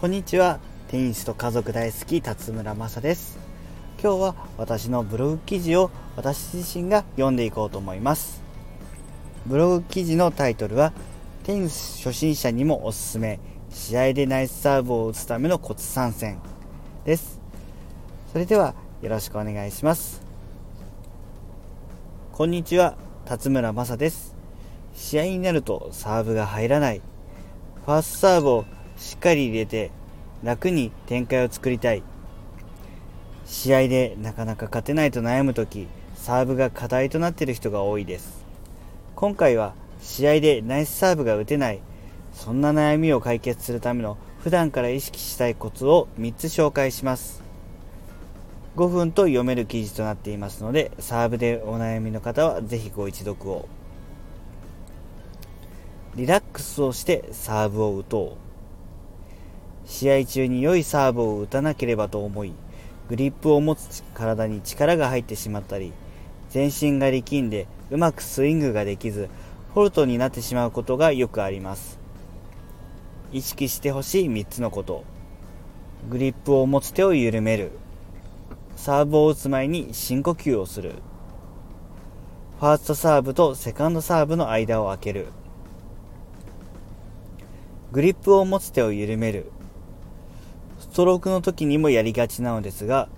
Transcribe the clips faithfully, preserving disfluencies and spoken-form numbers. こんにちは、テニスと家族大好き辰村正です。今日は私のブログ記事を私自身が読んでいこうと思います。ブログ記事のタイトルはテニス初心者にもおすすめ、試合でナイスサーブを打つためのコツさんせんです。それではよろしくお願いします。こんにちは、辰村正です。試合になるとサーブが入らない、ファーストサーブをしっかり入れて楽に展開を作りたい。試合でなかなか勝てないと悩むとき、サーブが課題となっている人が多いです。今回は試合でナイスサーブが打てない、そんな悩みを解決するための普段から意識したいコツをみっつ紹介します。ごふんと読める記事となっていますので、サーブでお悩みの方はぜひご一読を。リラックスをしてサーブを打とう。試合中に良いサーブを打たなければと思い、グリップを持つ体に力が入ってしまったり、全身が力んでうまくスイングができず、フォルトになってしまうことがよくあります。意識してほしいみっつのこと。グリップを持つ手を緩める。サーブを打つ前に深呼吸をする。ファーストサーブとセカンドサーブの間を空ける。グリップを持つ手を緩める。ストロークの時にもやりがちなのですが、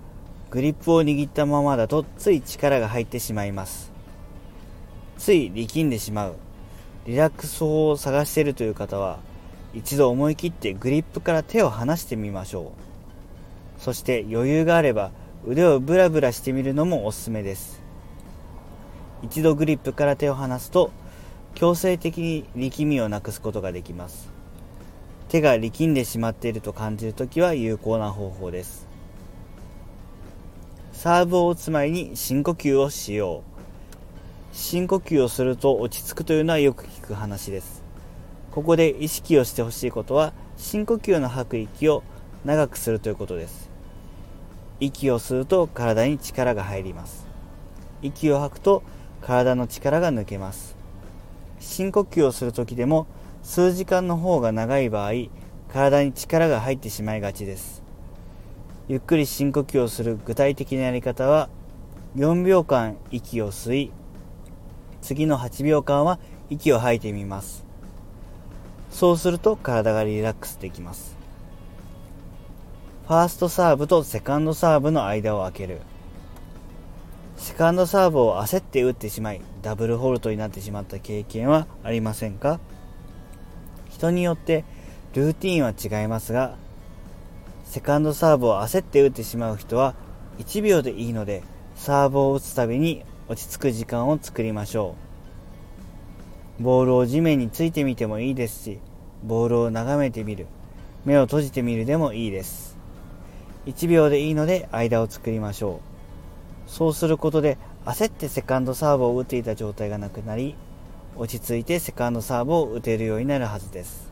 グリップを握ったままだとつい力が入ってしまいます。つい力んでしまう。リラックス法を探しているという方は、一度思い切ってグリップから手を離してみましょう。そして余裕があれば腕をブラブラしてみるのもおすすめです。一度グリップから手を離すと強制的に力みをなくすことができます。手が力んでしまっていると感じるときは有効な方法です。サーブを打つ前に深呼吸をしよう。深呼吸をすると落ち着くというのはよく聞く話です。ここで意識をしてほしいことは、深呼吸の吐く息を長くするということです。息を吸うと体に力が入ります。息を吐くと体の力が抜けます。深呼吸をするときでも、数時間の方が長い場合、体に力が入ってしまいがちです。ゆっくり深呼吸をする具体的なやり方は、よんびょうかん息を吸い、次のはちびょうかんは息を吐いてみます。そうすると体がリラックスできます。ファーストサーブとセカンドサーブの間を空ける。セカンドサーブを焦って打ってしまい、ダブルフォールトになってしまった経験はありませんか？人によってルーティーンは違いますが、セカンドサーブを焦って打ってしまう人はいちびょうでいいので、サーブを打つたびに落ち着く時間を作りましょう。ボールを地面についてみてもいいですし、ボールを眺めてみる、目を閉じてみるでもいいです。いちびょうでいいので間を作りましょう。そうすることで焦ってセカンドサーブを打っていた状態がなくなり、落ち着いてセカンドサーブを打てるようになるはずです。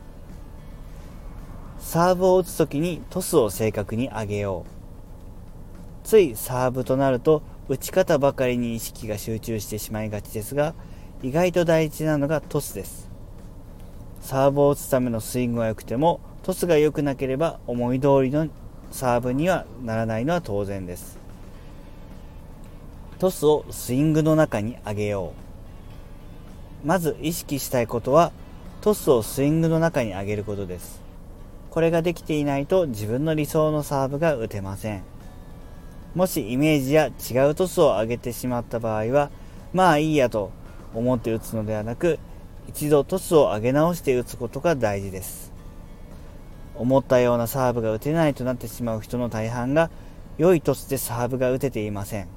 サーブを打つときにトスを正確に上げよう。ついサーブとなると打ち方ばかりに意識が集中してしまいがちですが、意外と大事なのがトスです。サーブを打つためのスイングは良くても、トスが良くなければ思い通りのサーブにはならないのは当然です。トスをスイングの中に上げよう。まず意識したいことは、トスをスイングの中に上げることです。これができていないと自分の理想のサーブが打てません。もしイメージや違うトスを上げてしまった場合は、まあいいやと思って打つのではなく、一度トスを上げ直して打つことが大事です。思ったようなサーブが打てないとなってしまう人の大半が、良いトスでサーブが打てていません。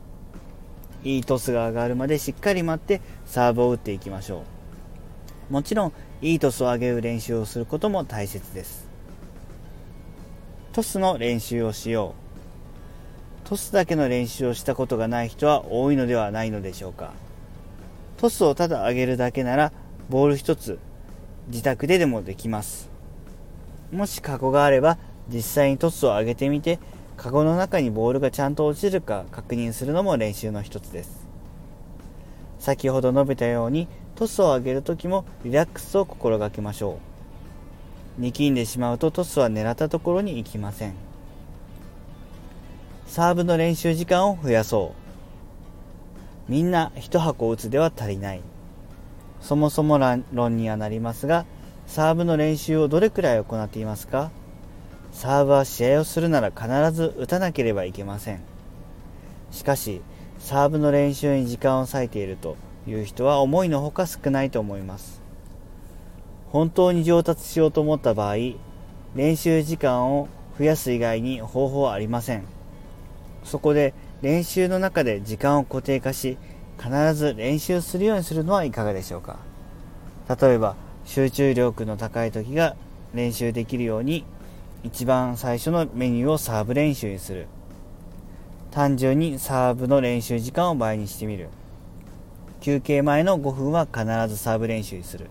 いいトスが上がるまでしっかり待ってサーブを打っていきましょう。もちろんいいトスを上げる練習をすることも大切です。トスの練習をしよう。トスだけの練習をしたことがない人は多いのではないのでしょうか。トスをただ上げるだけならボール一つ自宅ででもできます。もしカゴがあれば実際にトスを上げてみて、カゴの中にボールがちゃんと落ちるか確認するのも練習の一つです。先ほど述べたように、トスを上げるときもリラックスを心がけましょ力んでしまうとトスは狙ったところに行きません。サーブの練習時間を増やそう。みんな一箱打つでは足りない。そもそも論にはなりますが、サーブの練習をどれくらい行っていますか？サーブは試合をするなら必ず打たなければいけません。しかしサーブの練習に時間を割いているという人は思いのほか少ないと思います。本当に上達しようと思った場合、練習時間を増やす以外に方法はありません。そこで練習の中で時間を固定化し、必ず練習するようにするのはいかがでしょうか。例えば集中力の高い時が練習できるように、一番最初のメニューをサーブ練習にする。単純にサーブの練習時間を倍にしてみる。休憩前のごふんは必ずサーブ練習にする。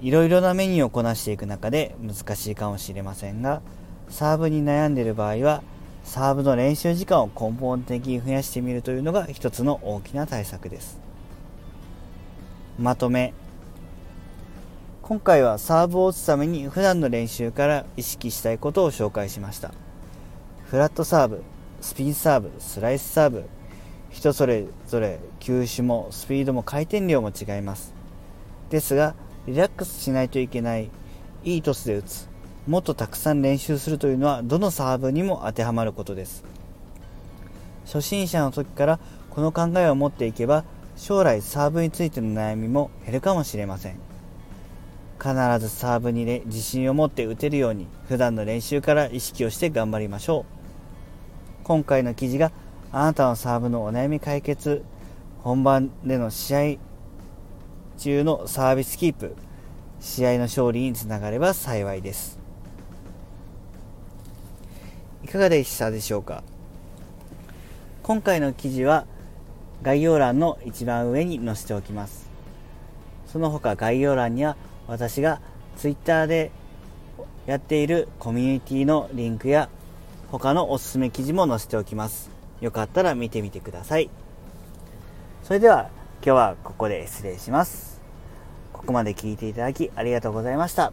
いろいろなメニューをこなしていく中で難しいかもしれませんが、サーブに悩んでいる場合はサーブの練習時間を根本的に増やしてみるというのが一つの大きな対策です。まとめ。今回はサーブを打つために普段の練習から意識したいことを紹介しました。フラットサーブ、スピンサーブ、スライスサーブ、人それぞれ球種もスピードも回転量も違います。ですが、リラックスしないといけない、いいトスで打つ、もっとたくさん練習するというのはどのサーブにも当てはまることです。初心者の時からこの考えを持っていけば、将来サーブについての悩みも減るかもしれません。必ずサーブに自信を持って打てるように普段の練習から意識をして頑張りましょう。今回の記事があなたのサーブのお悩み解決、本番での試合中のサービスキープ、試合の勝利につながれば幸いです。いかがでしたでしょうか。今回の記事は概要欄の一番上に載せておきます。その他概要欄には私がツイッターでやっているコミュニティのリンクや他のおすすめ記事も載せておきます。よかったら見てみてください。それでは今日はここで失礼します。ここまで聞いていただきありがとうございました。